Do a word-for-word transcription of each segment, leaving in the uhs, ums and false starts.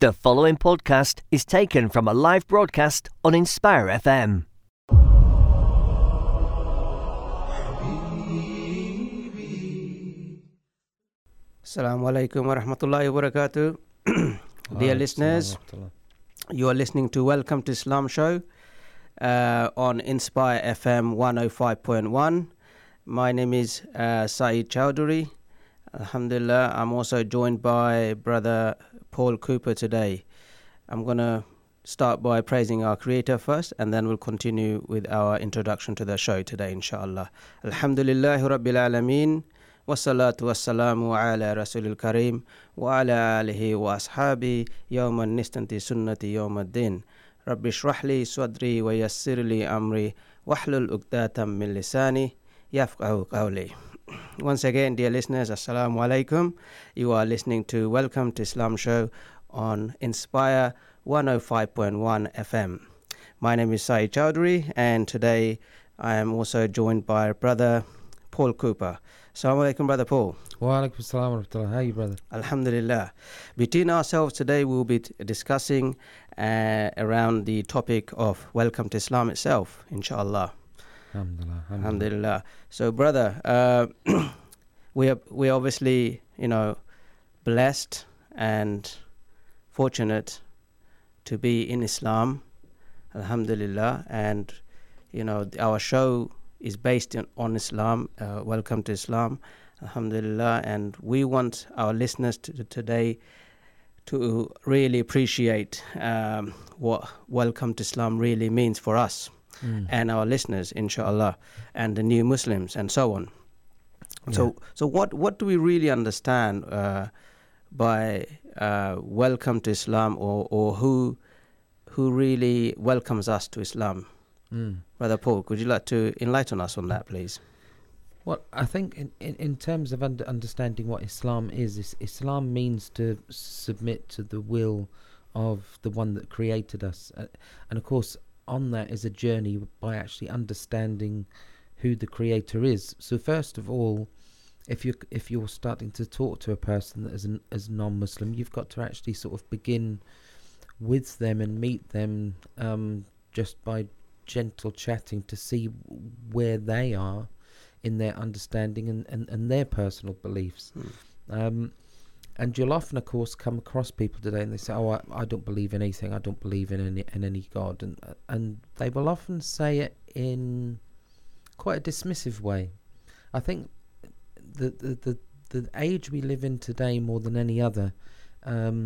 The following podcast is taken from a live broadcast on Inspire F M. Assalamualaikum warahmatullahi wabarakatuh. Dear listeners, you are listening to Welcome to Islam Show uh, on Inspire F M one oh five point one. My name is uh, Saeed Chowdhury. Alhamdulillah, I'm also joined by Brother Paul Cooper today. I'm going to start by praising our Creator first, and then we'll continue with our introduction to the show today, inshallah. Alhamdulillah Rabbil Alameen, wassalatu wassalamu ala Rasulil Kareem, wa ala alihi wa ashabi, yawman nistanti sunnati yawmad din. Rabbi shrahli swadri wa yassirli amri, wahlul uqdatam min lisani, yafqahu qawli. Once again, dear listeners, Assalamualaikum. You are listening to Welcome to Islam Show on Inspire one oh five point one F M. My name is Saeed Chowdhury, and today I am also joined by Brother Paul Cooper. Assalamualaikum, Brother Paul. Wa alaikum assalam wa rahmatullah. How are you, brother? Alhamdulillah. Between ourselves today, we'll be t- discussing uh, around the topic of Welcome to Islam itself, inshallah. Alhamdulillah, alhamdulillah. Alhamdulillah. So, brother, uh, we are we obviously, you know, blessed and fortunate to be in Islam, alhamdulillah. And you know, our show is based in, on Islam. Uh, Welcome to Islam, alhamdulillah. And we want our listeners to, today to really appreciate um, what Welcome to Islam really means for us. Mm. And our listeners, inshallah, and the new Muslims, and so on. Yeah. So, so what, what do we really understand uh, by uh, welcome to Islam, or, or who who really welcomes us to Islam? Mm. Brother Paul, would you like to enlighten us on that, please? Well, I think in, in, in terms of under understanding what Islam is, is, Islam means to submit to the will of the one that created us. Uh, and of course, on that is a journey by actually understanding who the creator is. So first of all, if you if you're starting to talk to a person that is an, as non-Muslim, you've got to actually sort of begin with them and meet them um, just by gentle chatting to see where they are in their understanding and, and, and their personal beliefs. Mm. Um, And you'll often, of course, come across people today, and they say, "Oh, I, I don't believe in anything. I don't believe in any in any God," and and they will often say it in quite a dismissive way. I think the the the, the age we live in today, more than any other, um,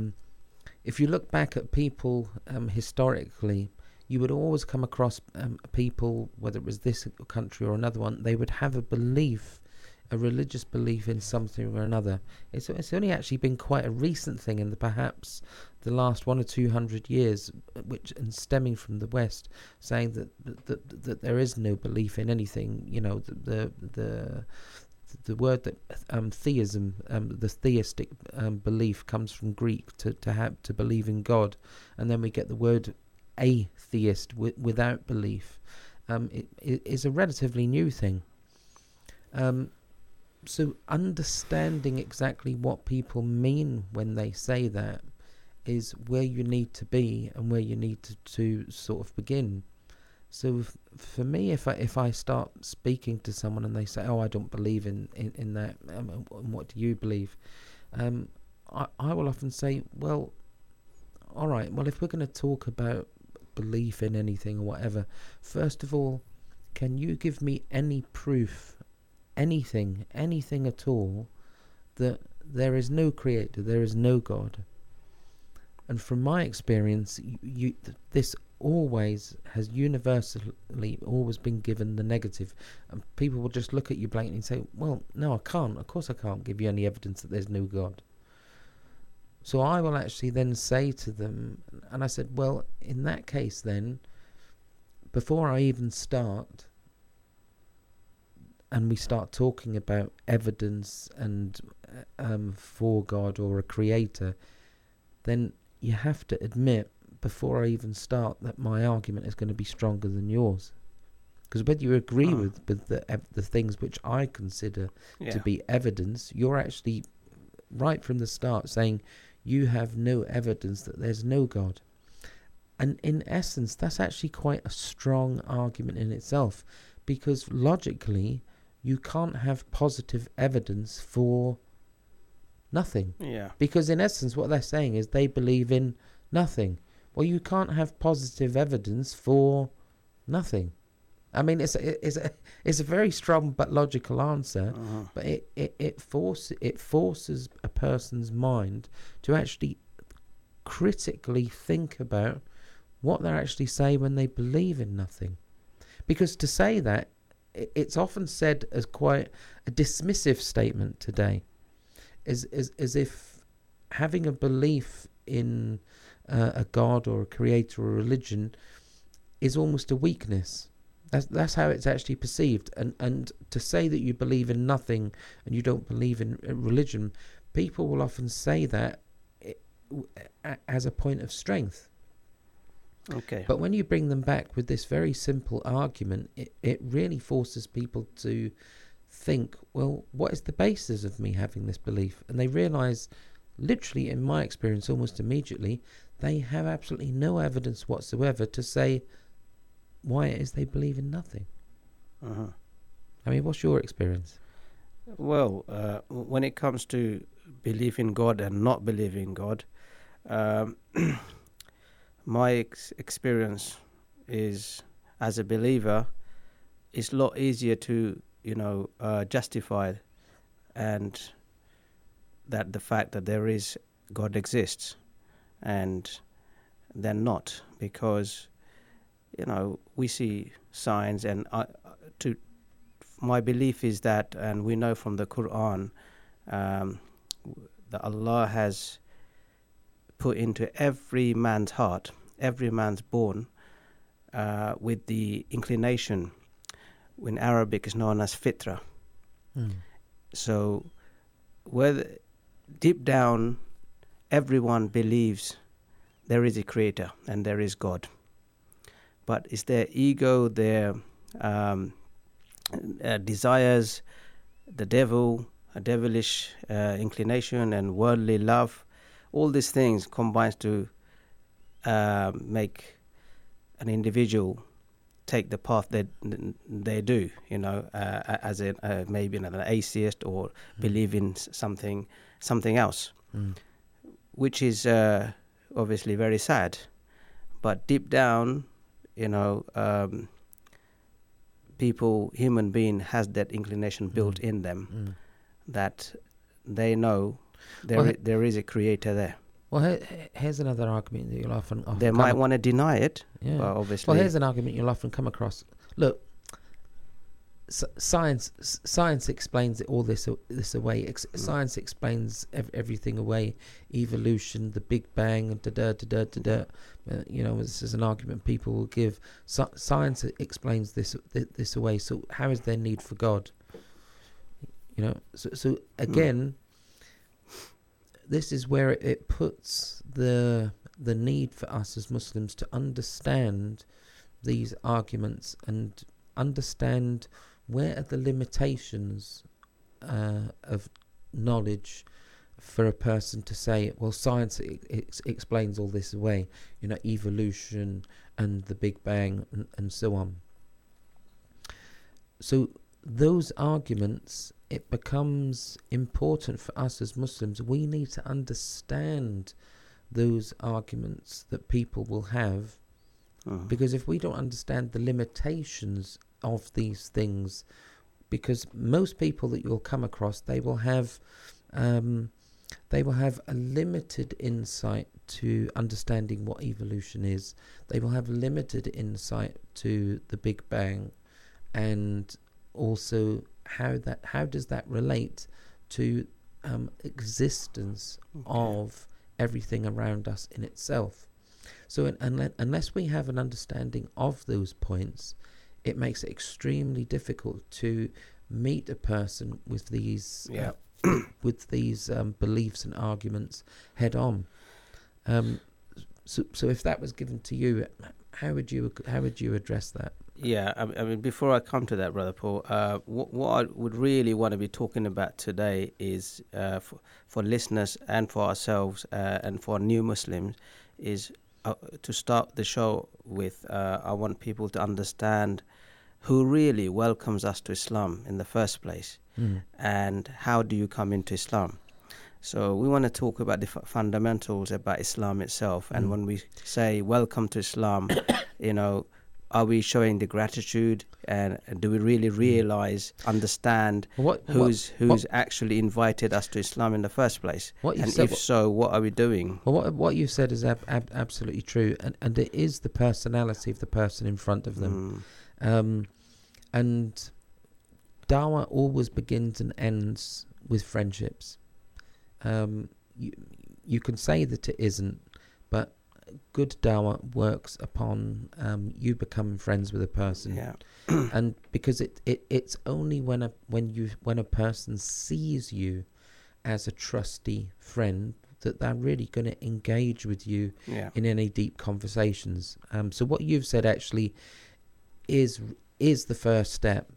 if you look back at people um, historically, you would always come across um, people, whether it was this country or another one, they would have a belief. A religious belief in something or another. It's it's only actually been quite a recent thing in the perhaps the last one or two hundred years, which and stemming from the West, saying that that, that, that there is no belief in anything. You know, the the the, the word that um, theism, um, the theistic um, belief, comes from Greek to to have to believe in God, and then we get the word atheist, w- without belief. Um, it, it is a relatively new thing. Um, So understanding exactly what people mean when they say that is where you need to be and where you need to, to sort of begin. So f- for me, if I if I start speaking to someone and they say, "Oh, I don't believe in, in, in that, um, what do you believe?" Um, I, I will often say, well, all right, well, if we're going to talk about belief in anything or whatever, first of all, can you give me any proof anything, anything at all, that there is no creator, there is no God? And from my experience, you, you this always has universally always been given the negative. And people will just look at you blankly and say, well, no, I can't, of course I can't give you any evidence that there's no God. So I will actually then say to them, and I said, well, in that case then, before I even start, and we start talking about evidence and um, for God or a creator, then you have to admit, before I even start, that my argument is going to be stronger than yours. Because whether you agree oh. with, with the the things which I consider yeah. to be evidence, you're actually right from the start saying you have no evidence that there's no God. And in essence, that's actually quite a strong argument in itself, because logically, you can't have positive evidence for nothing. Yeah. Because in essence, what they're saying is they believe in nothing. Well, you can't have positive evidence for nothing. I mean, it's a, it's a, it's a very strong but logical answer, uh-huh. but it it it, force, it forces a person's mind to actually critically think about what they actually say when they believe in nothing. Because to say that, it, it's often said as quite a dismissive statement today, as, as, as if having a belief in uh, a God or a creator or a religion is almost a weakness. That's that's how it's actually perceived. And, and to say that you believe in nothing and you don't believe in religion, people will often say that as a point of strength. Okay. But when you bring them back with this very simple argument, it, it really forces people to think, well, what is the basis of me having this belief? And they realize, literally in my experience almost immediately, they have absolutely no evidence whatsoever to say why it is they believe in nothing. Uh-huh. I mean, what's your experience? Well, uh, when it comes to belief in God and not believe in God, um, my ex- experience is, as a believer, it's a lot easier to, you know, uh, justify and that the fact that there is, God exists, and they're not, because you know, we see signs, and I, to my belief is that, and we know from the Quran, um, that Allah has put into every man's heart, every man's born, uh, with the inclination, in Arabic is known as Fitra. Mm. So, whether deep down, everyone believes there is a creator and there is God. But it's their ego, their um, uh, desires, the devil, a devilish uh, inclination, and worldly love. All these things combines to uh, make an individual take the path that they do. You know, uh, as a uh, maybe an atheist, or mm. believe in something, something else, mm. which is uh, obviously very sad. But deep down, you know, um, people, human being has that inclination mm. built in them, mm. that they know there well, I- there is a creator there. Well, he- here's another argument that you'll often... often they might want to deny it, yeah. but obviously... Well, here's an argument you'll often come across. Look, s- science s- science explains it, all this, uh, this away. Ex- mm. Science explains ev- everything away. Evolution, the Big Bang, and da-da-da-da-da-da. Uh, you know, this is an argument people will give. So, science explains this th- this away, so how is there need for God? You know, so, so again... Mm. This is where it, it puts the the need for us as Muslims to understand these arguments and understand where are the limitations uh, of knowledge for a person to say, well, science it, it explains all this away, you know, evolution and the Big Bang and, and so on. So those arguments, it becomes important for us as Muslims. We need to understand those arguments that people will have, uh-huh. because if we don't understand the limitations of these things, because most people that you'll come across, they will have, um, they will have a limited insight to understanding what evolution is. They will have limited insight to the Big Bang, and also how that how does that relate to um, existence okay. of everything around us in itself. So in, unless, unless we have an understanding of those points, it makes it extremely difficult to meet a person with these yeah. uh, with these um, beliefs and arguments head on. Um, so, so if that was given to you, how would you how would you address that? Yeah, I, I mean, before I come to that, Brother Paul, uh, what, what I would really want to be talking about today is uh, for, for listeners and for ourselves uh, and for new Muslims is uh, to start the show with, uh, I want people to understand who really welcomes us to Islam in the first place, mm. and how do you come into Islam? So we want to talk about the f- fundamentals about Islam itself. And mm. when we say welcome to Islam, you know, are we showing the gratitude, and do we really realize, understand what, who's what, who's what, actually invited us to Islam in the first place? What and said, if so, what are we doing? Well, what what you said is ab- ab- absolutely true, and and it is the personality of the person in front of them. Mm. Um, and Dawah always begins and ends with friendships. Um, you you can say that it isn't, but good Dawah works upon um, you becoming friends with a person, yeah. and because it, it it's only when a when you when a person sees you as a trusty friend that they're really going to engage with you, yeah. in any deep conversations. Um, so what you've said actually is is the first step.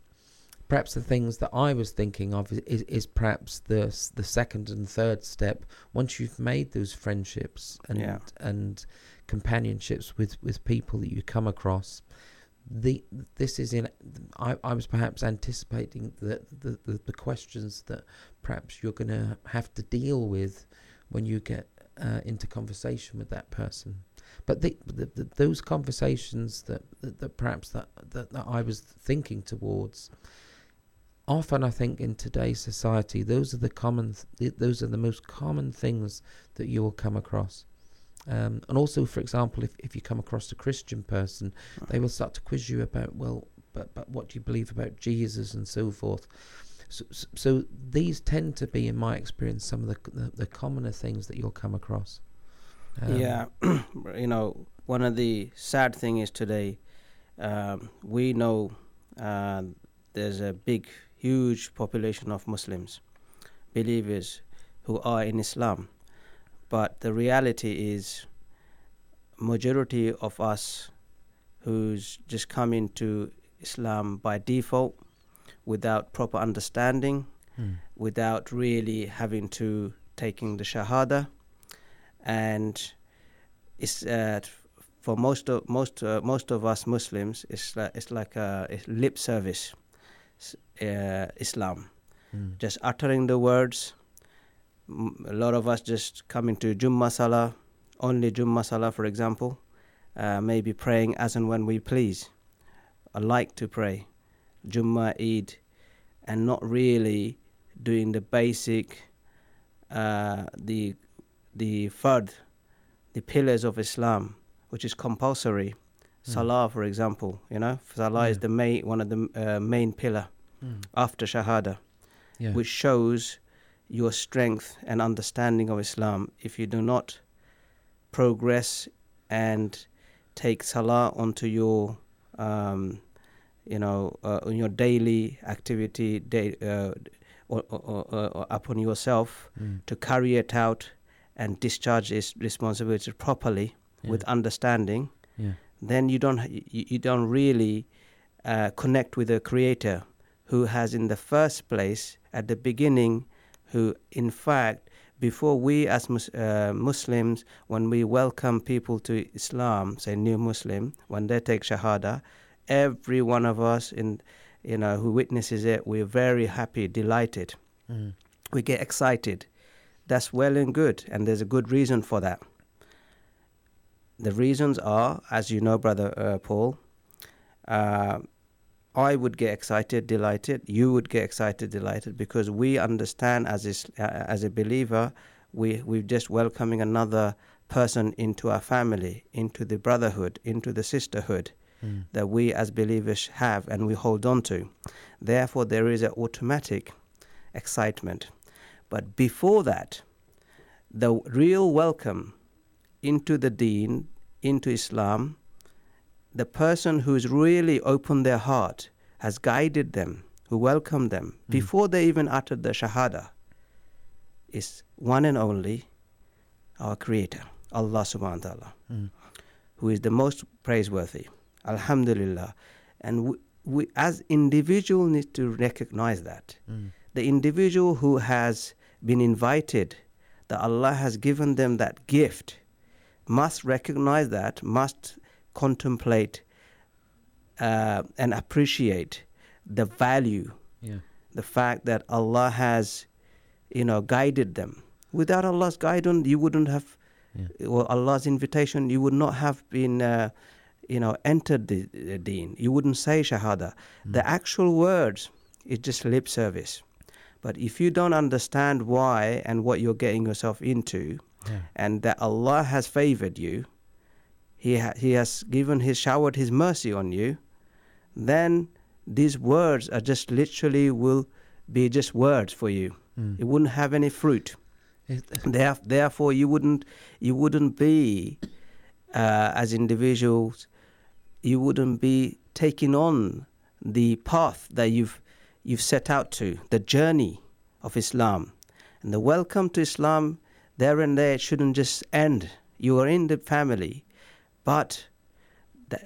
Perhaps the things that I was thinking of is, is, is perhaps the the second and third step. Once you've made those friendships and yeah. and companionships with, with people that you come across, the this is in. I, I was perhaps anticipating the the, the the questions that perhaps you're going to have to deal with when you get uh, into conversation with that person. But the, the, the, those conversations that, that, that perhaps that, that that I was thinking towards. Often, I think in today's society, those are the common, th- those are the most common things that you will come across. Um, and also, for example, if, if you come across a Christian person, right. they will start to quiz you about, well, but but what do you believe about Jesus and so forth. So, so, so these tend to be, in my experience, some of the the, the commoner things that you'll come across. Um, yeah, you know, one of the sad thing is today, um, we know uh, there's a big. huge population of Muslims, believers who are in Islam, but the reality is majority of us who's just come into Islam by default without proper understanding, mm. without really having to taking the Shahada, and it's uh, for most of most uh, most of us Muslims it's like, it's like a it's lip service. Uh, Islam, mm. just uttering the words. M- a lot of us just coming to Jummah Salah, only Jummah Salah, for example, uh, maybe praying as and when we please. I like to pray Jummah, Eid, and not really doing the basic, uh, the the fard, the pillars of Islam, which is compulsory. Mm. Salah, for example, you know, Salah yeah. is the main one of the uh, main pillar. Mm. After Shahada, yeah. which shows your strength and understanding of Islam. If you do not progress and take Salah onto your, um, you know, uh, on your daily activity, day, uh, or, or, or, or upon yourself mm. to carry it out and discharge its responsibility properly yeah. with understanding, yeah. then you don't you, you don't really uh, connect with the Creator. Who has in the first place, at the beginning, who in fact, before we as uh, Muslims, when we welcome people to Islam, say new Muslim, when they take Shahada, every one of us in, you know, who witnesses it, we're very happy, delighted. Mm. We get excited. That's well and good, and there's a good reason for that. The reasons are, as you know, Brother uh, Paul, uh, I would get excited, delighted. You would get excited, delighted, because we understand as is, uh, as a believer, we we're just welcoming another person into our family, into the brotherhood, into the sisterhood mm. that we as believers have and we hold on to. Therefore, there is an automatic excitement. But before that, the real welcome into the Deen, into Islam. The person who's really opened their heart, has guided them, who welcomed them, mm. before they even uttered the Shahada, is one and only our Creator, Allah subhanahu wa ta'ala, mm. who is the most praiseworthy. Alhamdulillah. And we, we as individuals need to recognize that. Mm. The individual who has been invited, that Allah has given them that gift, must recognize that, must contemplate uh, and appreciate the value, yeah. the fact that Allah has, you know, guided them. Without Allah's guidance, you wouldn't have, yeah. or Allah's invitation, you would not have been, uh, you know, entered the, the Deen. You wouldn't say Shahada. Mm. The actual words, it's just lip service. But if you don't understand why and what you're getting yourself into, yeah. and that Allah has favored you, He ha- He has given His showered His mercy on you, then these words are just literally will be just words for you. Mm. It wouldn't have any fruit. Therefore, you wouldn't you wouldn't be uh, as individuals, you wouldn't be taking on the path that you've you've set out to, the journey of Islam. And the welcome to Islam, there and there, it shouldn't just end. You are in the family, but th-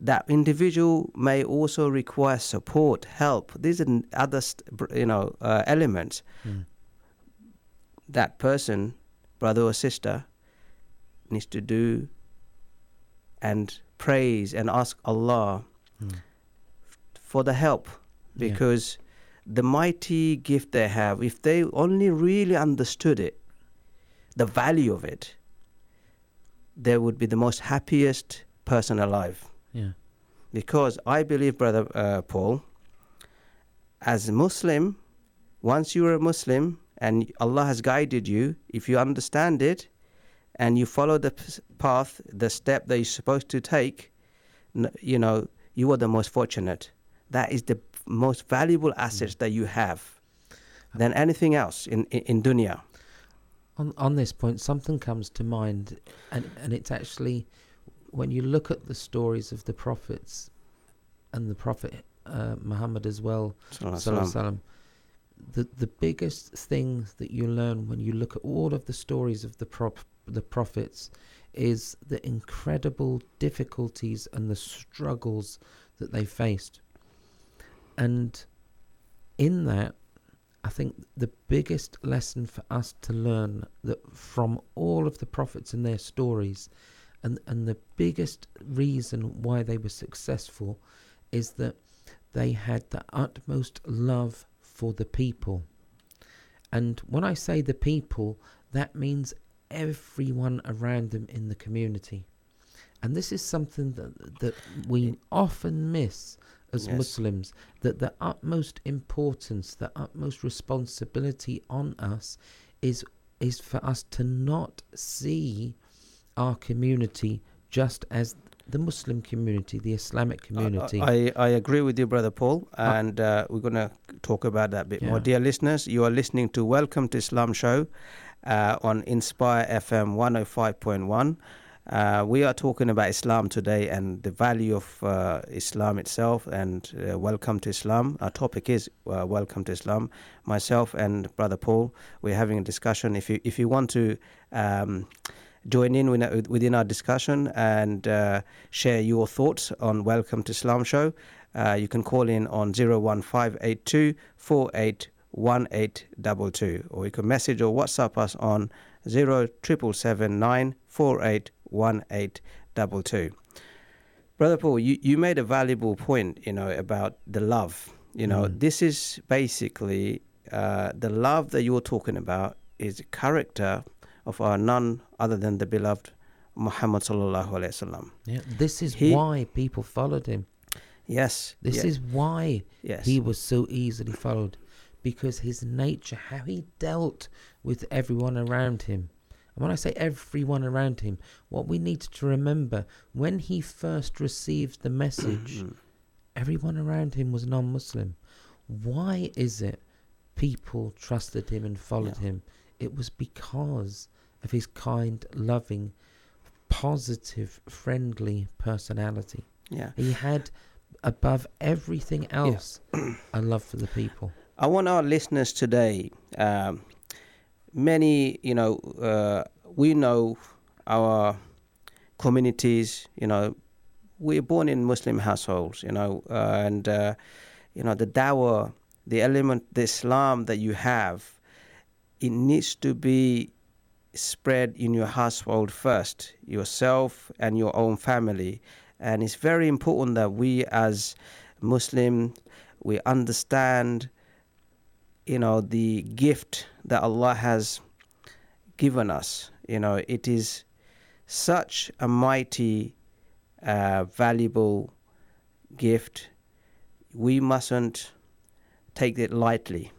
that individual may also require support, help. These are other st- you know, uh, elements. Mm. That person, brother or sister, needs to do and praise and ask Allah mm. f- for the help. Because yeah. the mighty gift they have, if they only really understood it, the value of it, they would be the most happiest person alive. Yeah. Because I believe, Brother uh, Paul, as a Muslim, once you are a Muslim and Allah has guided you, if you understand it and you follow the path, the step that you're supposed to take, you know, you are the most fortunate. That is the most valuable assets that you have than anything else in, in, in dunya. On on this point, something comes to mind, and, and it's actually when you look at the stories of the prophets and the Prophet uh, Muhammad as well, Salam. the the biggest thing that you learn when you look at all of the stories of the prop, the prophets is the incredible difficulties and the struggles that they faced. And in that, I think the biggest lesson for us to learn that from all of the prophets and their stories, and, and the biggest reason why they were successful, is that they had the utmost love for the people. And when I say the people, that means everyone around them in the community. And this is something that, that we often miss as yes. Muslims, that the utmost importance, the utmost responsibility on us is is for us to not see our community just as the Muslim community, the Islamic community. I, I, I agree with you, Brother Paul, and uh, we're going to talk about that a bit yeah. more. Dear listeners, you are listening to Welcome to Islam Show uh, on Inspire F M one oh five point one. Uh, we are talking about Islam today and the value of uh, Islam itself and uh, welcome to Islam. Our topic is uh, welcome to Islam. Myself and Brother Paul, we're having a discussion. If you if you want to um, join in within, within our discussion and uh, share your thoughts on Welcome to Islam Show, uh, you can call in on zero one five eight two four eight one eight two two, or you can message or WhatsApp us on zero triple seven nine four eight one eight double two. Brother Paul, you, you made a valuable point, you know, about the love. You know, mm. this is basically uh, the love that you're talking about is the character of our none other than the beloved Muhammad sallallahu alaihi wasallam. Yeah, this is he, why people followed him. Yes, this yeah. is why yes. he was so easily followed, because his nature, how he dealt with everyone around him. And when I say everyone around him, what we need to remember, when he first received the message, everyone around him was non-Muslim. Why is it people trusted him and followed yeah. him? It was because of his kind, loving, positive, friendly personality. Yeah. He had, above everything else, yeah. a love for the people. I want our listeners today... Um, Many, you know, uh, we know our communities, you know, we're born in Muslim households, you know, uh, and, uh, you know, the dawah, the element, the Islam that you have, it needs to be spread in your household first, yourself and your own family. And it's very important that we as Muslims, we understand, you know, the gift that Allah has given us. You know, it is such a mighty, uh, valuable gift. We mustn't take it lightly.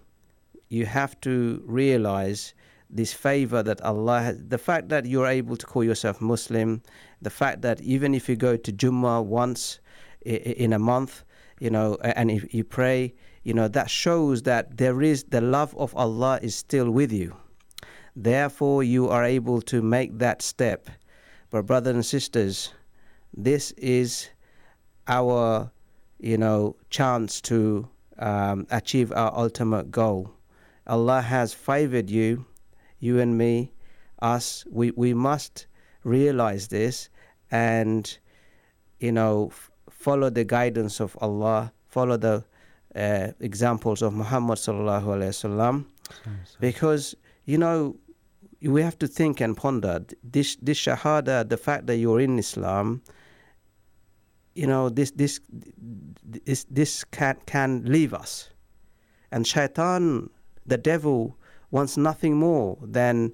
You have to realize this favor that Allah has, the fact that you're able to call yourself Muslim, the fact that even if you go to Jummah once in a month, you know, and if you pray, you know, that shows that there is the love of Allah is still with you. Therefore, you are able to make that step. But brothers and sisters, this is our, you know, chance to um, achieve our ultimate goal. Allah has favored you, you and me, us. We, we must realize this and, you know, f- follow the guidance of Allah, follow the uh, examples of Muhammad sallallahu alaihi wasallam, because, you know, we have to think and ponder. This this shahada, the fact that you're in Islam, you know, this this this this can can leave us. And Shaytan, the devil, wants nothing more than,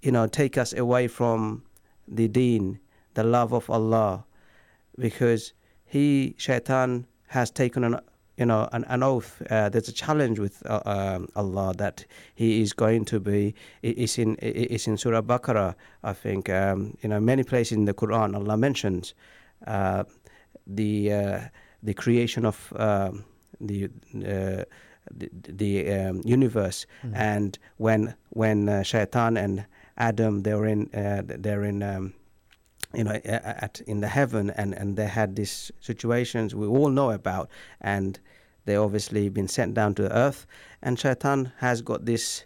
you know, take us away from the Deen, the love of Allah, because he, Shaytan, has taken an, you know, an, an oath. Uh, there's a challenge with uh, um, Allah that he is going to be. It's in it's in Surah Baqarah, I think. Um, you know, many places in the Quran, Allah mentions uh, the uh, the creation of uh, the. Uh, the, the um, universe, mm-hmm. and when when uh, Shaitan and Adam, they were in uh, they're in um, you know at in the heaven, and, and they had these situations we all know about, and they obviously been sent down to earth, and Shaitan has got this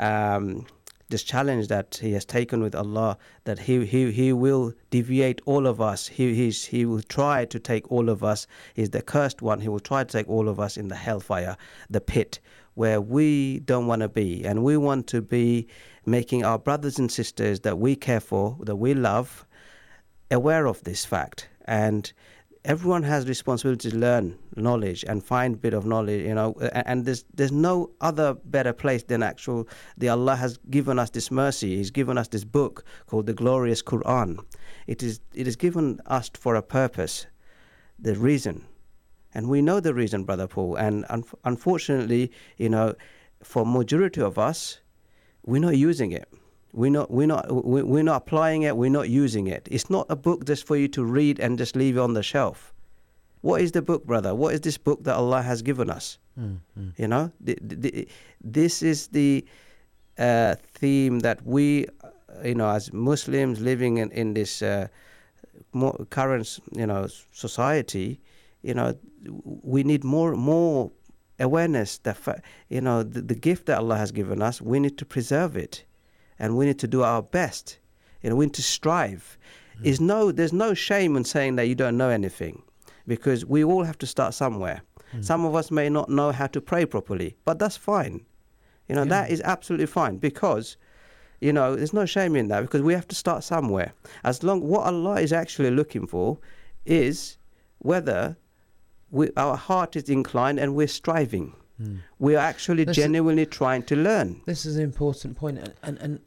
um, this challenge that he has taken with Allah, that he he, he will deviate all of us. He he's, he will try to take all of us. He's the cursed one. He will try to take all of us in the hellfire, the pit, where we don't want to be. And we want to be making our brothers and sisters that we care for, that we love, aware of this fact. And everyone has responsibility to learn knowledge and find a bit of knowledge, you know, and there's there's no other better place than actual, the Allah has given us this mercy. He's given us this book called the glorious Quran. It is it is given us for a purpose, the reason. And we know the reason, Brother Paul. And un- unfortunately, you know, for majority of us, we're not using it. We're not, we're not, we're not applying it. We're not using it. It's not a book just for you to read and just leave it on the shelf. What is the book, brother? What is this book that Allah has given us? Mm-hmm. You know, the, the, this is the uh, theme that we, you know, as Muslims living in in this uh, more current, you know, society, you know, we need more more awareness. That you know, the, the gift that Allah has given us, we need to preserve it. And we need to do our best. You know, we need to strive. Mm. Is no, there's no shame in saying that you don't know anything, because we all have to start somewhere. Mm. Some of us may not know how to pray properly, but that's fine. You know, yeah. That is absolutely fine, because, you know, there's no shame in that, because we have to start somewhere. As long, what Allah is actually looking for is whether we, our heart is inclined and we're striving. We are actually this genuinely is, trying to learn. This is an important point. And, and and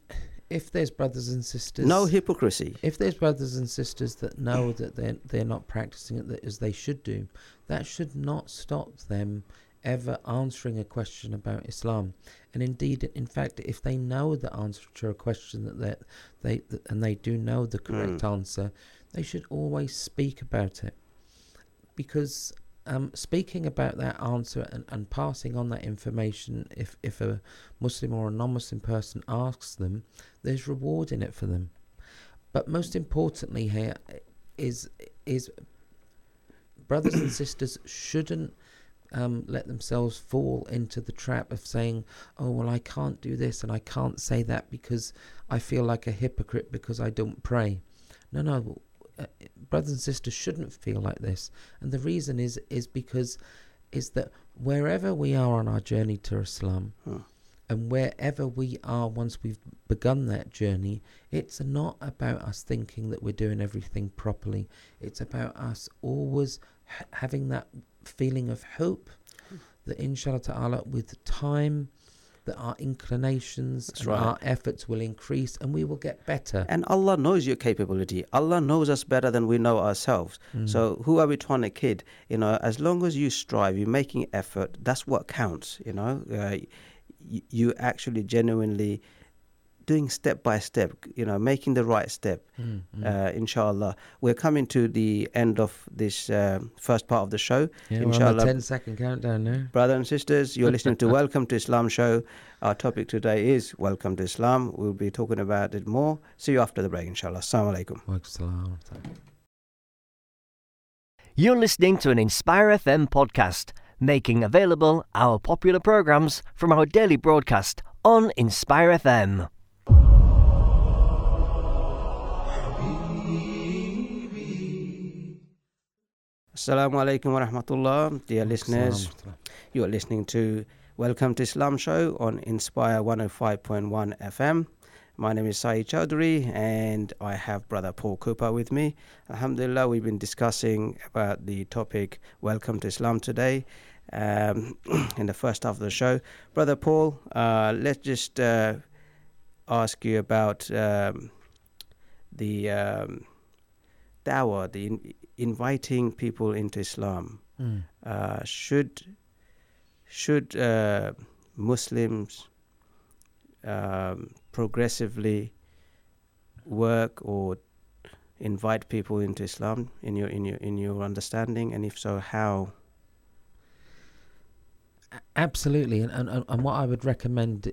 if there's brothers and sisters... No hypocrisy. If there's brothers and sisters that know that they're, they're not practicing it as they should do, that should not stop them ever answering a question about Islam. And indeed, in fact, if they know the answer to a question that they that, and they do know the correct mm. answer, they should always speak about it. Because... Um, speaking about that answer and, and passing on that information, if, if a Muslim or a non-Muslim person asks them, there's reward in it for them. But most importantly here is is brothers and sisters shouldn't um, let themselves fall into the trap of saying, oh, well, I can't do this and I can't say that because I feel like a hypocrite because I don't pray. No, no. uh, brothers and sisters shouldn't feel like this. And the reason is is because is that wherever we are on our journey to Islam, huh. and wherever we are once we've begun that journey, it's not about us thinking that we're doing everything properly. It's about us always ha- having that feeling of hope that inshallah ta'ala with time, that our inclinations That's and right. our efforts will increase and we will get better. And Allah knows your capability. Allah knows us better than we know ourselves. Mm. So who are we trying to kid? You know, as long as you strive, you're making effort, that's what counts, you know. Uh, you, you actually genuinely doing step by step, you know, making the right step, mm, mm. Uh, inshallah. We're coming to the end of this uh, first part of the show. Yeah, inshallah. We're on the ten second countdown now. Brother and sisters, you're listening to Welcome to Islam Show. Our topic today is Welcome to Islam. We'll be talking about it more. See you after the break, inshallah. Assalamualaikum. Waalaikumsalam. You're listening to an Inspire F M podcast, making available our popular programs from our daily broadcast on Inspire F M. Assalamualaikum wa rahmatullah, dear listeners. You are listening to Welcome to Islam Show on Inspire one oh five point one F M. My name is Saeed Chowdhury and I have brother Paul Cooper with me. Alhamdulillah, we've been discussing about the topic Welcome to Islam today um, in the first half of the show. Brother Paul, uh, let's just uh, ask you about um, the um, dawah, the in- inviting people into Islam. Mm. uh, should should uh, Muslims um, progressively work or invite people into Islam in your in your in your understanding, and if so, how? Absolutely, and and, and what I would recommend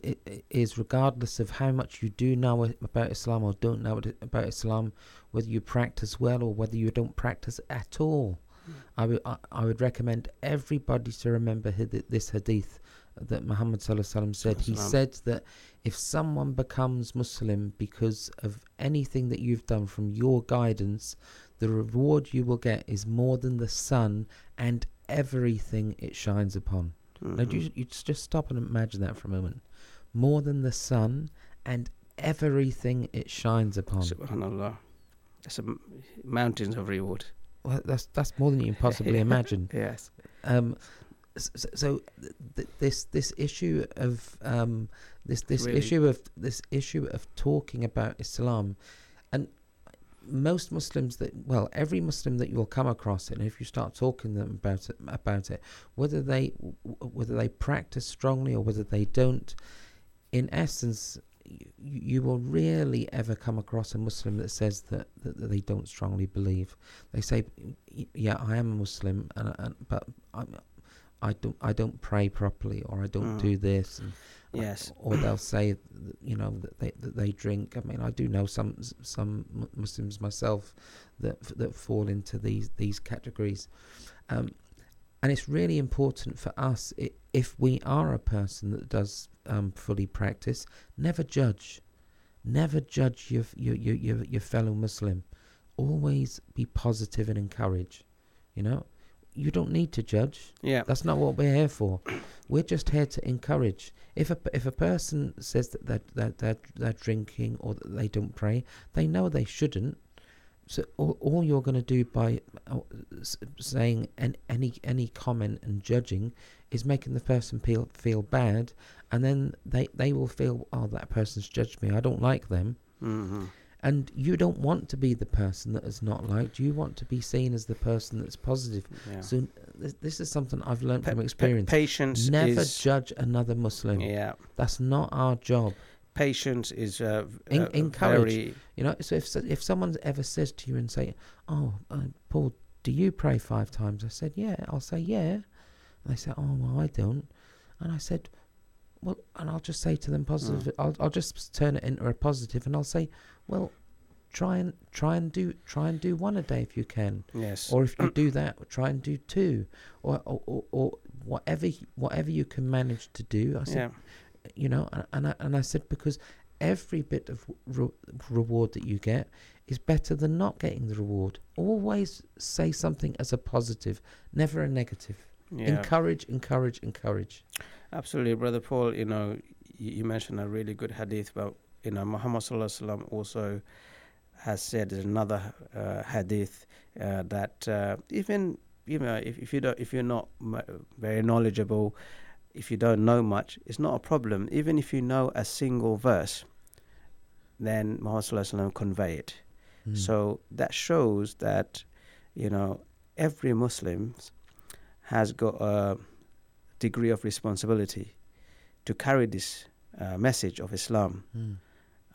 is, regardless of how much you do know about Islam or don't know about Islam, whether you practice well or whether you don't practice at all, mm. I would I, I would recommend everybody to remember this hadith that Muhammad ﷺ said. He said that if someone becomes Muslim because of anything that you've done from your guidance, the reward you will get is more than the sun and everything it shines upon. Mm-hmm. Now, you, you just stop and imagine that for a moment. More than the sun and everything it shines upon. Subhanallah. That's a m- mountains of reward. Well, that's that's more than you can possibly imagine. Yes. Um. So, so th- this this issue of um this this really? issue of this issue of talking about Islam, and most Muslims that well every Muslim that you'll come across, and if you start talking to them about it, about it whether they whether they practice strongly or whether they don't, in essence you, you will rarely ever come across a Muslim that says that, that, that they don't strongly believe. They say, yeah, I am a Muslim and, and but I'm, I don't I don't pray properly, or I don't mm. do this. And, Yes, or they'll say, you know, that they that they drink. I mean, I do know some some Muslims myself that that fall into these these categories, um, and it's really important for us, it, if we are a person that does um, fully practice, never judge, never judge your your your your fellow Muslim. Always be positive and encourage. You know, you don't need to judge. Yeah, that's not what we're here for. We're just here to encourage. If a if a person says that they're, that they're, they're drinking or that they don't pray, they know they shouldn't. So all, all you're going to do by saying an, any any comment and judging is making the person feel feel bad, and then they, they will feel, oh, that person's judged me, I don't like them. Mm-hmm. And you don't want to be the person that is not liked. You want to be seen as the person that's positive. Yeah. So th- this is something I've learned pa- from experience. Pa- patience Never is judge another Muslim. Yeah. That's not our job. Patience is uh, In- uh, encourage. Very you know, so if so, if someone ever says to you and say, oh, uh, Paul, do you pray five times? I said, yeah. I'll say, yeah. And they say, oh, well, I don't. And I said, well, and I'll just say to them positive. Mm. I'll I'll just turn it into a positive, and I'll say, well, try and try and do try and do one a day if you can. Yes. Or if you do that, try and do two, or or, or, or whatever whatever you can manage to do. I said, yeah. you know, and, and I and I said, because every bit of re- reward that you get is better than not getting the reward. Always say something as a positive, never a negative. Yeah. Encourage, encourage, encourage. Absolutely, Brother Paul. You know, you, you mentioned a really good hadith about, you know, Muhammad sallallahu alaihi wasallam also has said in another uh, hadith uh, that uh, even you know if, if you don't if you're not very knowledgeable, if you don't know much, it's not a problem. Even if you know a single verse, then Muhammad sallallahu alaihi wasallam convey it. Mm. So that shows that, you know, every Muslim has got a degree of responsibility to carry this uh, message of Islam. Mm.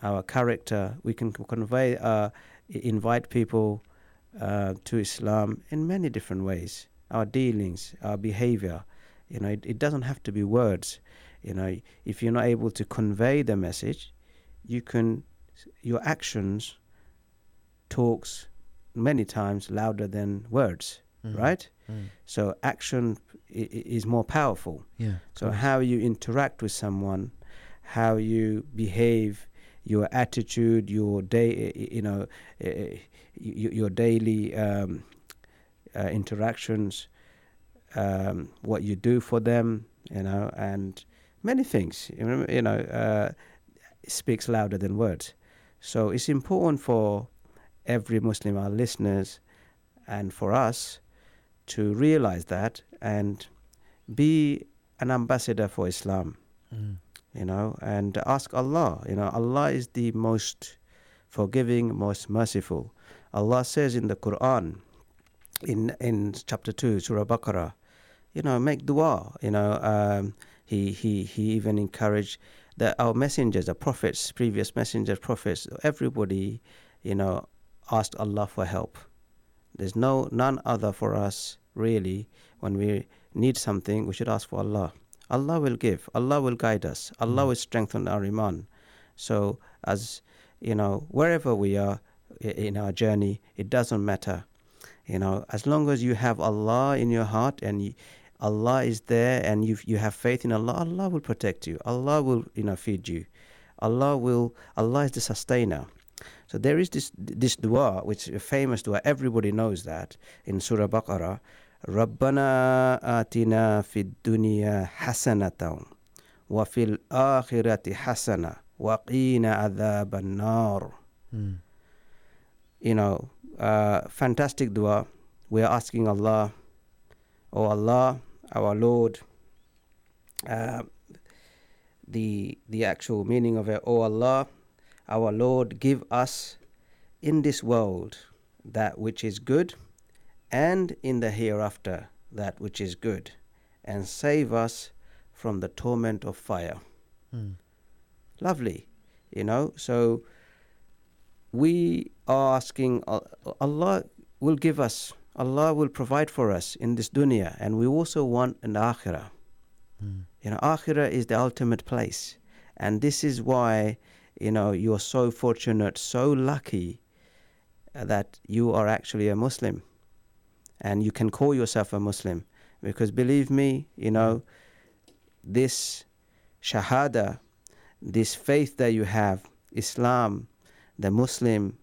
Our character, we can convey, uh, invite people uh, to Islam in many different ways. Our dealings, our behavior, you know, it, it doesn't have to be words. You know, if you're not able to convey the message, you can, your actions talks many times louder than words, mm. right? Mm. So action I- is more powerful. Yeah. So how you interact with someone, how you behave, your attitude, your day, you know, uh, your daily um, uh, interactions, um, what you do for them, you know, and many things, you know, uh, speaks louder than words. So it's important for every Muslim, our listeners, and for us to realize that and be an ambassador for Islam. Mm. You know, and ask Allah. You know, Allah is the most forgiving, most merciful. Allah says in the Quran, in in chapter two, Surah Baqarah, you know, make dua. You know, um, he he he even encouraged that our messengers, the prophets, previous messengers, prophets, everybody, you know, asked Allah for help. There's no none other for us really. When we need something, we should ask for Allah. Allah will give, Allah will guide us, Allah will strengthen our Iman. So as, you know, wherever we are in our journey, it doesn't matter. You know, as long as you have Allah in your heart and you, Allah is there and you you have faith in Allah, Allah will protect you. Allah will, you know, feed you. Allah will, Allah is the sustainer. So there is this this dua, which is a famous dua, everybody knows that, in Surah Baqarah. رَبَّنَا آتِنَا فِي الدُّنْيَا حَسَنَةً وَفِي الْآخِرَةِ حَسَنَةً وَقِينَا عَذَابَ النَّارِ. You know, uh, fantastic dua. We are asking Allah, oh Allah, our Lord, uh, the the actual meaning of it, oh Allah, our Lord, give us in this world that which is good, and in the hereafter that which is good, and save us from the torment of fire. Mm. Lovely, you know. So we are asking, uh, Allah will give us, Allah will provide for us in this dunya, and we also want an akhirah. Mm. You know, akhirah is the ultimate place, and this is why, you know, you're so fortunate, so lucky uh, that you are actually a Muslim. And you can call yourself a Muslim, because believe me, you know, this Shahada, this faith that you have, Islam, the Muslim,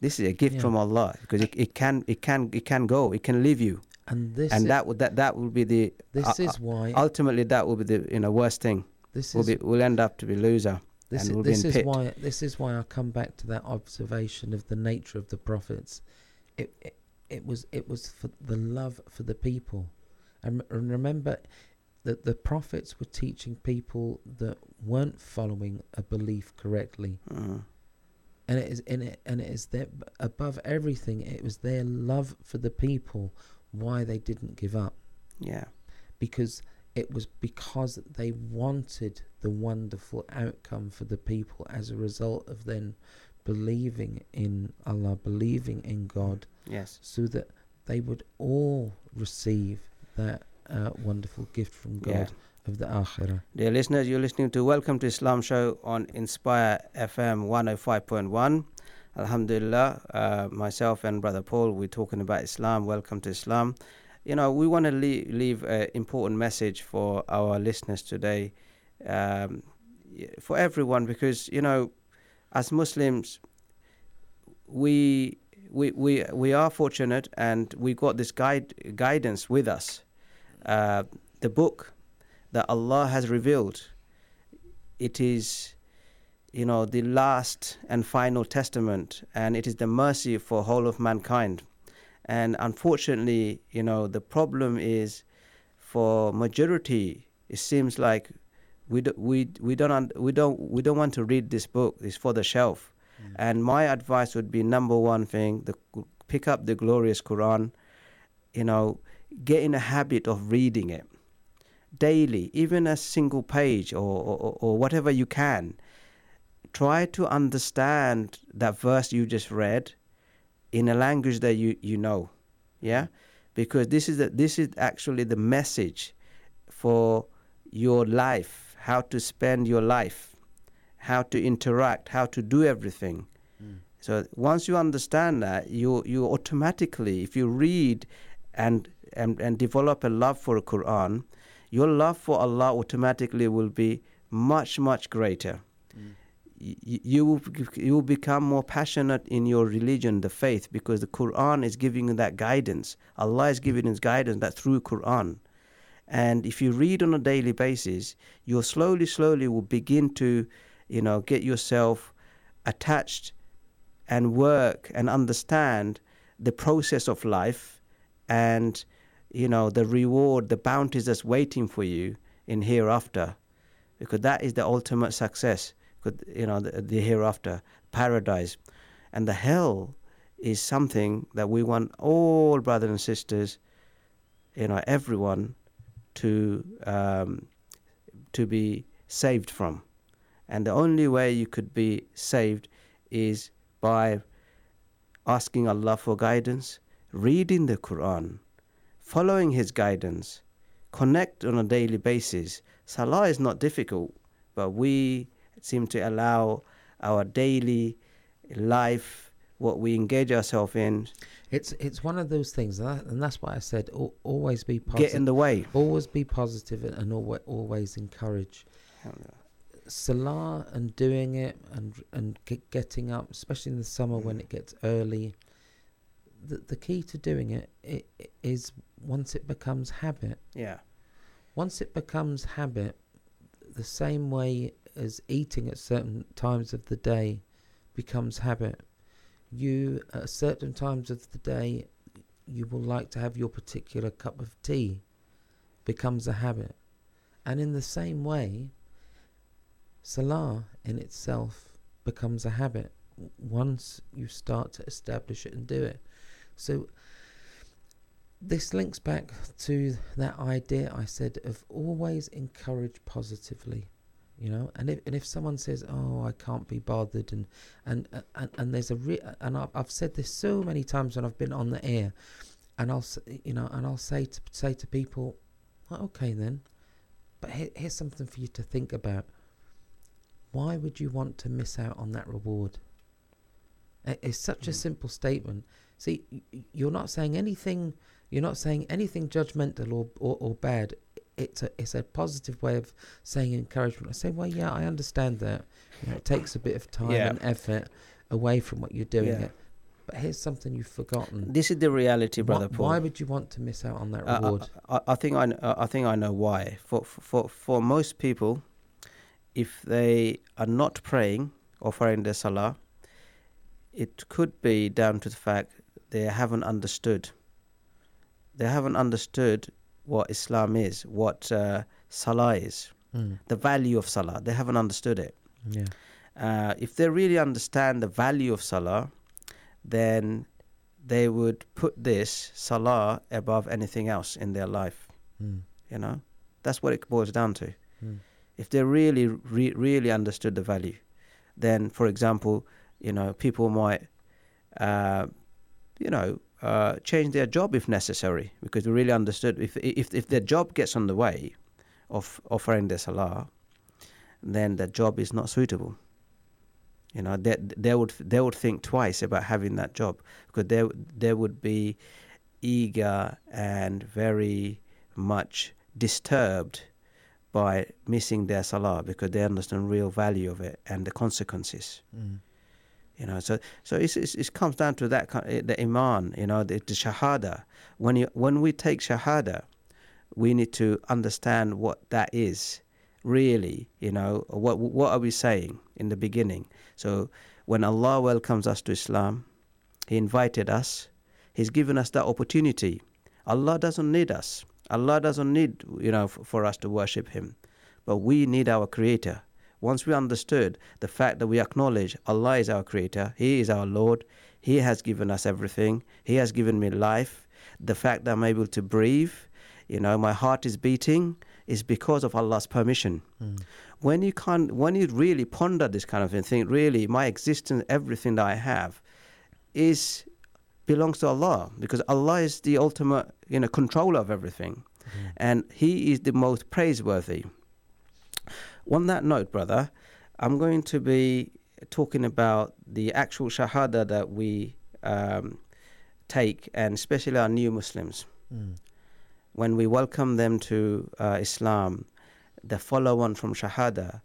this is a gift yeah. from Allah, because it, it can, it can, it can go, it can leave you, and this, and is, that would that that will be the. This uh, is why ultimately that will be the you know worst thing. This will be will end up to be loser. This and is, we'll this be in is pit. why this is why I come back to that observation of the nature of the prophets. It. it It was it was for the love for the people, and, and remember that the prophets were teaching people that weren't following a belief correctly, mm. and it is and it and it is their, above everything, it was their love for the people why they didn't give up. Yeah, because it was because they wanted the wonderful outcome for the people as a result of then believing in Allah, believing in God. Yes. So that they would all receive that uh, wonderful gift from God yeah. of the Akhirah. Dear listeners, you're listening to Welcome to Islam Show on Inspire F M one oh five point one. Alhamdulillah, uh, myself and Brother Paul, we're talking about Islam. Welcome to Islam. You know, we want to leave, leave an important message for our listeners today, um, for everyone, because, you know, as Muslims, we we we we are fortunate, and we got this guide guidance with us, uh, the book that Allah has revealed. It is, you know, the last and final testament, and it is the mercy for whole of mankind. And unfortunately, you know, the problem is, for majority, it seems like we do, we we don't we don't we don't want to read this book. It's for the shelf. Mm. And my advice would be, number one thing: the pick up the glorious Quran. You know, get in a habit of reading it daily, even a single page, or or, or whatever you can. Try to understand that verse you just read in a language that you, you know, yeah? Because this is the, this is actually the message for your life, how to spend your life, how to interact, how to do everything. Mm. So once you understand that, you you automatically, if you read and, and, and develop a love for the Quran, your love for Allah automatically will be much, much greater. Mm. You will, you will become more passionate in your religion, the faith, because the Quran is giving you that guidance. Allah is giving us guidance that through Quran. And if you read on a daily basis, you slowly, slowly will begin to, you know, get yourself attached and work and understand the process of life and, you know, the reward, the bounties that's waiting for you in hereafter. Because that is the ultimate success. You know, the, the hereafter, paradise. And the hell is something that we want all brothers and sisters, you know, everyone to um, to be saved from. And the only way you could be saved is by asking Allah for guidance, reading the Quran, following His guidance, connect on a daily basis. Salah is not difficult, but we seem to allow our daily life, what we engage ourselves in. It's it's one of those things, and, that, and that's why I said al- always be positive. Get in the way. Always be positive and, and always, always encourage. Salah and doing it and and get, getting up, especially in the summer mm. when it gets early. The the key to doing it, it, it is once it becomes habit. Yeah. Once it becomes habit, the same way as eating at certain times of the day becomes habit, you at certain times of the day you will like to have your particular cup of tea, becomes a habit. And in the same way, Salah in itself becomes a habit once you start to establish it and do it. So this links back to that idea I said of always encourage positively. You know, and if and if someone says, "Oh, I can't be bothered," and and and, and there's a re- and I've, I've said this so many times when I've been on the air, and I'll you know and I'll say to say to people, well, "Okay then, but here, here's something for you to think about. Why would you want to miss out on that reward?" It's such mm. a simple statement. See, you're not saying anything. You're not saying anything judgmental or or, or bad. It's a, it's a positive way of saying encouragement. I say, well, yeah, I understand that. You know, it takes a bit of time yeah. and effort away from what you're doing. Yeah. It. But here's something you've forgotten. This is the reality, Brother what, Paul. Why would you want to miss out on that uh, reward? I, I, I think I, I think I know why. For, for, for most people, if they are not praying, offering their salah, it could be down to the fact they haven't understood. They haven't understood what Islam is, what uh, Salah is, mm. the value of Salah. They haven't understood it. Yeah. Uh, if they really understand the value of Salah, then they would put this Salah above anything else in their life. Mm. You know, that's what it boils down to. Mm. If they really, re- really understood the value, then, for example, you know, people might, uh, you know, Uh, change their job if necessary, because we really understood if if if their job gets on the way of offering their salah, then that job is not suitable. You know, they they would they would think twice about having that job, because they they would be eager and very much disturbed by missing their salah, because they understand real value of it and the consequences. Mm. You know, so so it's, it's, it comes down to that, the Iman, you know, the, the Shahada. When you when we take Shahada, we need to understand what that is, really. You know, what what are we saying in the beginning? So when Allah welcomes us to Islam, He invited us. He's given us that opportunity. Allah doesn't need us. Allah doesn't need, you know, f- for us to worship Him. But we need our Creator. Once we understood the fact that we acknowledge Allah is our Creator, He is our Lord, He has given us everything, He has given me life, the fact that I'm able to breathe, you know, my heart is beating, is because of Allah's permission. Mm. When you can't, when you really ponder this kind of thing, think, really, my existence, everything that I have, is belongs to Allah, because Allah is the ultimate, you know, controller of everything, mm-hmm. and He is the most praiseworthy. On that note, brother, I'm going to be talking about the actual Shahada that we um, take, and especially our new Muslims. Mm. When we welcome them to uh, Islam, the follow-on from Shahada,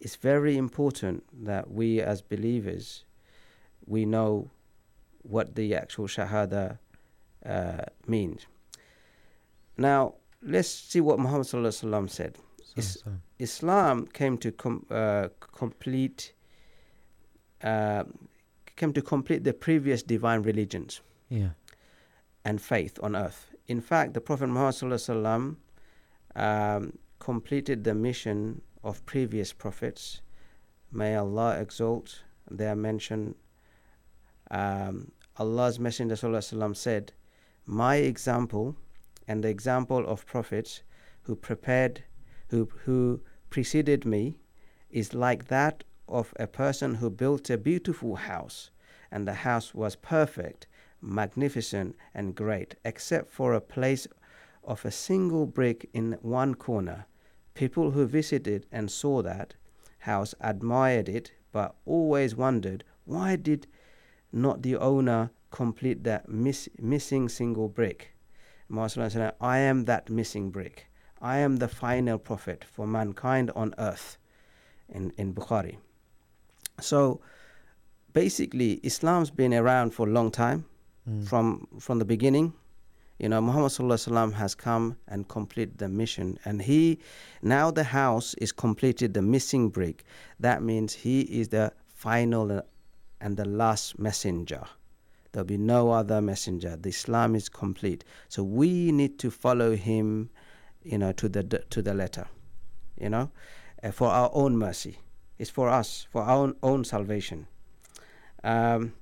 it's very important that we as believers, we know what the actual Shahada uh, means. Now, let's see what Muhammad Sallallahu Alaihi Wasallam said. Is- Islam came to com- uh, complete uh, came to complete the previous divine religions yeah. and faith on earth. In fact, the Prophet Muhammad Sallallahu Alaihi Wasallam um, completed the mission of previous prophets. May Allah exalt their mention. Um, Allah's Messenger Sallallahu Alaihi Wasallam said, "My example and the example of prophets who prepared, who who preceded me, is like that of a person who built a beautiful house, and the house was perfect, magnificent, and great, except for a place of a single brick in one corner. People who visited and saw that house admired it, but always wondered, why did not the owner complete that miss, missing single brick? Muhammad said, I am that missing brick. I am the final prophet for mankind on earth," in, in Bukhari. So basically, Islam's been around for a long time, mm. from from the beginning. You know, Muhammad Sallallahu Alaihi Wasallam has come and completed the mission. And he, now the house is completed, the missing brick. That means he is the final and the last messenger. There'll be no other messenger. The Islam is complete. So we need to follow him, you know, to the to the letter, you know, uh, for our own mercy. It's for us, for our own, own salvation. Um,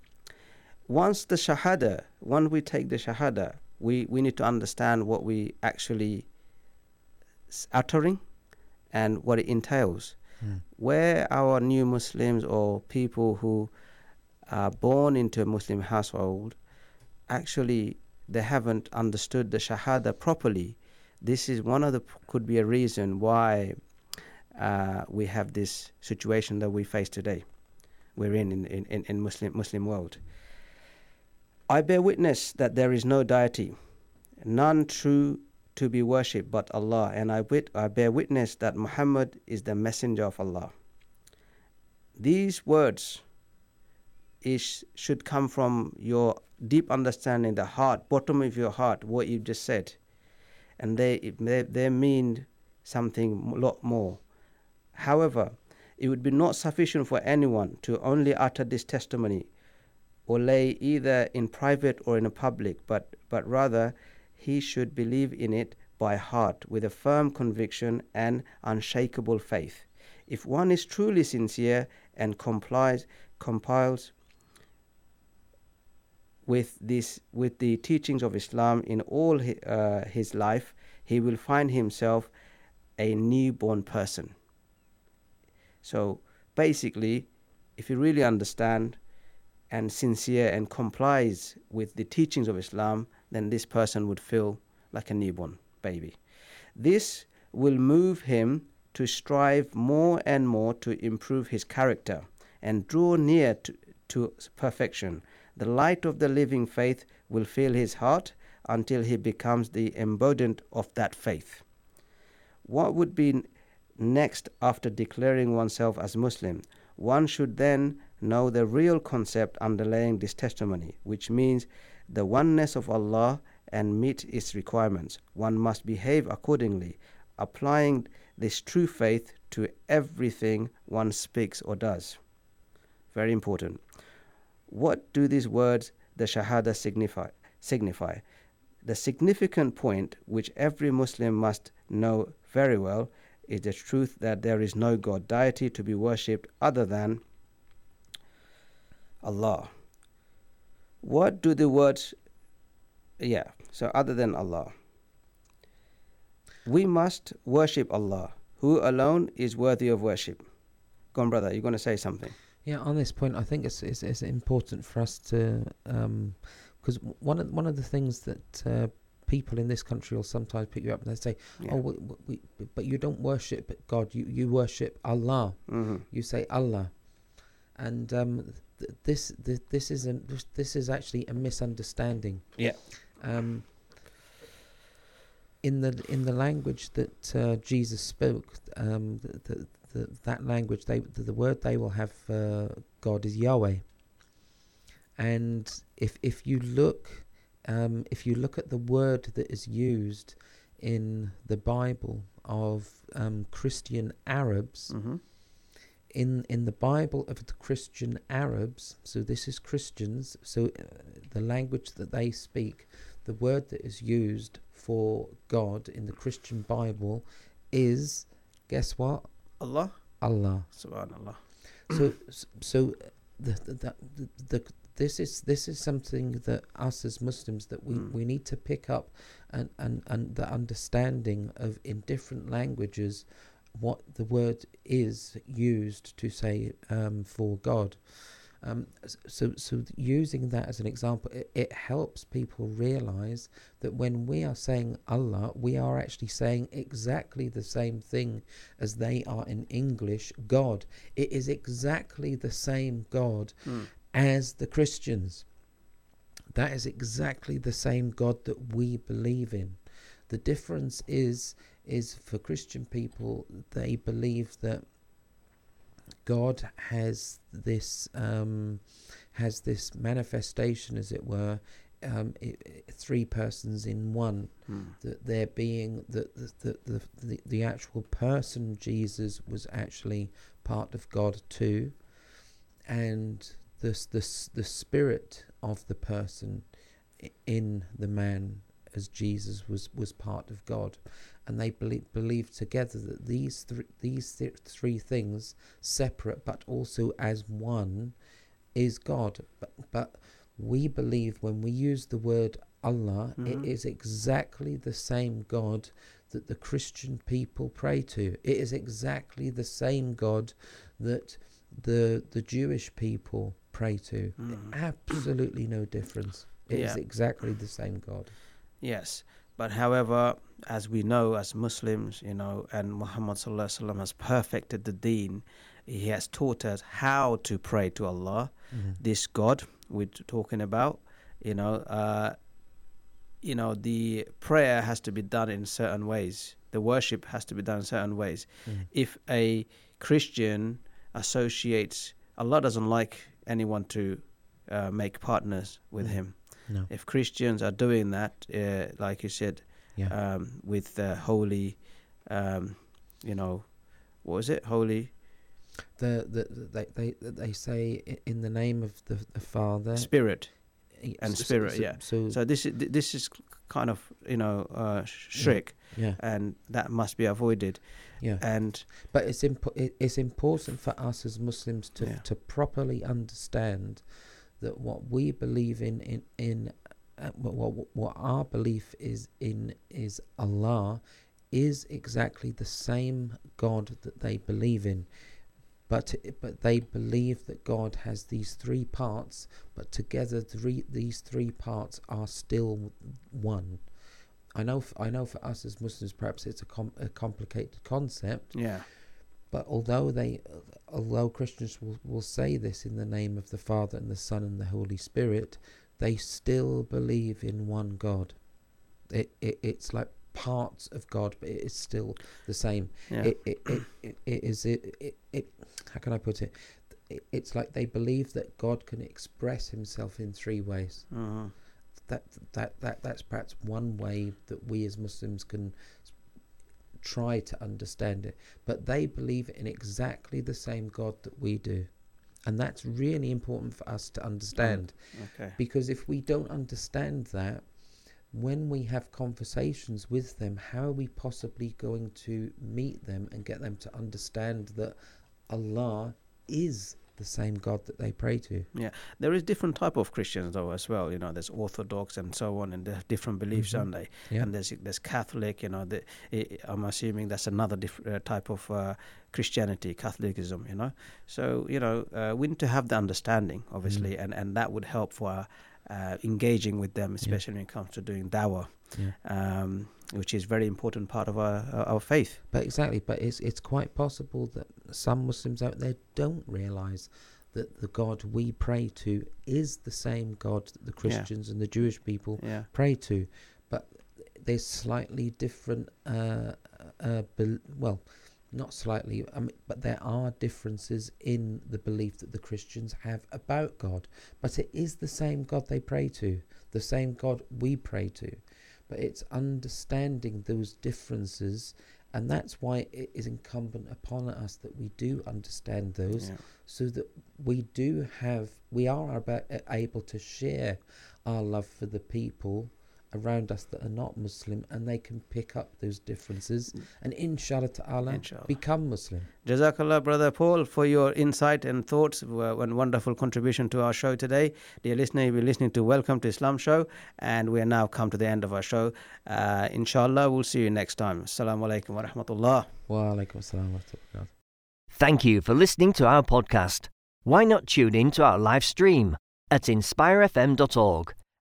once the Shahada, when we take the Shahada, we, we need to understand what we actually uttering and what it entails. Mm. Where our new Muslims or people who are born into a Muslim household, actually they haven't understood the Shahada properly. This is one of the, could be a reason why uh, we have this situation that we face today. We're in in, in, in Muslim, Muslim world. I bear witness that there is no deity, none true to be worshipped but Allah, and I, wit- I bear witness that Muhammad is the messenger of Allah. These words is, should come from your deep understanding, the heart, bottom of your heart, what you just said. And they, they they mean something a lot more. However, it would be not sufficient for anyone to only utter this testimony or lay either in private or in public, but, but rather he should believe in it by heart with a firm conviction and unshakable faith. If one is truly sincere and complies compiles with this, with the teachings of Islam in all his, uh, his life, he will find himself a newborn person. So basically, if you really understand and sincere and complies with the teachings of Islam, then this person would feel like a newborn baby. This will move him to strive more and more to improve his character and draw near to, to perfection. The light of the living faith will fill his heart until he becomes the embodiment of that faith. What would be next after declaring oneself as Muslim? One should then know the real concept underlying this testimony, which means the oneness of Allah, and meet its requirements. One must behave accordingly, applying this true faith to everything one speaks or does. Very important. What do these words, the Shahada, signify? signify? The significant point which every Muslim must know very well is the truth that there is no God, deity to be worshipped other than Allah. What do the words, yeah, so other than Allah. We must worship Allah, who alone is worthy of worship. Go on, brother, you're going to say something. Yeah, on this point, I think it's it's, it's important for us to, um, because one of one of the things that uh, people in this country will sometimes pick you up and they say, yeah. oh, we, we, but you don't worship God, you, you worship Allah. Mm-hmm. You say Allah. And um, th- this th- this is a, this is actually a misunderstanding. Yeah. Um, in the in the language that uh, Jesus spoke, um, the, the, the, that language, they the, the word they will have for uh, God is Yahweh. And if if you look, um, if you look at the word that is used in the Bible of um, Christian Arabs. Mm-hmm. In in the Bible of the Christian Arabs, so this is Christians, so uh, the language that they speak, the word that is used for God in the Christian Bible is, guess what? Allah. Allah. Subhanallah. So so the the, the, the, the this is this is something that us as Muslims that we, mm. we need to pick up and, and, and the understanding of in different languages what the word is used to say um, for God. Um, so so using that as an example, it, it helps people realise that when we are saying Allah, we are actually saying exactly the same thing as they are in English, God. It is exactly the same God mm. as the Christians. That is exactly the same God that we believe in. The difference is is for Christian people, they believe that God has this um, has this manifestation, as it were, um, it, it, three persons in one. Hmm. That there being that the the, the the the actual person Jesus was actually part of God too, and this this the spirit of the person in the man as Jesus was, was part of God, and they believe, believe together that these th- these th- three things, separate but also as one, is God. But, but we believe when we use the word Allah, mm-hmm. it is exactly the same God that the Christian people pray to. It is exactly the same God that the the Jewish people pray to. Mm. Absolutely no difference. It yeah. is exactly the same God. Yes, but however, as we know, as Muslims, you know, and Muhammad sallallahu alaihi wasallam has perfected the Deen. He has taught us how to pray to Allah, mm-hmm. this God we're talking about. You know, uh, you know, the prayer has to be done in certain ways. The worship has to be done in certain ways. Mm-hmm. If a Christian associates, Allah doesn't like anyone to uh, make partners with mm-hmm. Him. No. If Christians are doing that, uh, like you said, yeah. um, with the holy, um, you know, what was it? Holy. The, the the they they they say in the name of the, the Father, Spirit, and so, Spirit. So, yeah. So, so this is this is kind of you know uh, shirk, yeah. yeah, and that must be avoided. Yeah. And but it's impo- it's important for us as Muslims to yeah. to properly understand that what we believe in, in, in uh, what, what our belief is in is Allah, is exactly the same God that they believe in. But but they believe that God has these three parts, but together three, these three parts are still one. I know f- I know for us as Muslims, perhaps it's a, com- a complicated concept. Yeah. But although they, although Christians will, will say this in the name of the Father and the Son and the Holy Spirit, they still believe in one God. It, it it's like parts of God, but it is still the same. Yeah. It, it, it, it, it is it, it it how can I put it? it, it's like they believe that God can express himself in three ways. Uh-huh. That that that that's perhaps one way that we as Muslims can try to understand it. But they believe in exactly the same God that we do. And that's really important for us to understand. Okay. Because if we don't understand that, when we have conversations with them, how are we possibly going to meet them and get them to understand that Allah is the same God that they pray to? Yeah, there is different type of Christians though as well, you know, there's Orthodox and so on, and they have different beliefs, mm-hmm. aren't they? Yeah. And there's there's Catholic, you know, the, I'm assuming that's another diff- uh, type of uh, Christianity, Catholicism, you know. So, you know, uh, we need to have the understanding, obviously, mm-hmm. and, and that would help for our, uh, engaging with them, especially yeah. when it comes to doing dawah, yeah. um, which is a very important part of our our faith. But exactly, but it's it's quite possible that some Muslims out there don't realise that the God we pray to is the same God that the Christians yeah. and the Jewish people yeah. pray to, but there's slightly different, uh, uh, be- well, not slightly, I mean, but there are differences in the belief that the Christians have about God. But it is the same God they pray to, the same God we pray to. But it's understanding those differences, and that's why it is incumbent upon us that we do understand those, yeah. so that we do have, we are able to share our love for the people around us that are not Muslim, and they can pick up those differences and inshallah ta'ala inshallah. become Muslim. Jazakallah, Brother Paul, for your insight and thoughts and wonderful contribution to our show today. Dear listener, you'll be listening to Welcome to Islam Show, and we are now come to the end of our show. Uh, inshallah, we'll see you next time. Assalamualaikum wa rahmatullah. Wa alaikum assalam wa rahmatullah. Thank you for listening to our podcast. Why not tune in to our live stream at inspire f m dot org?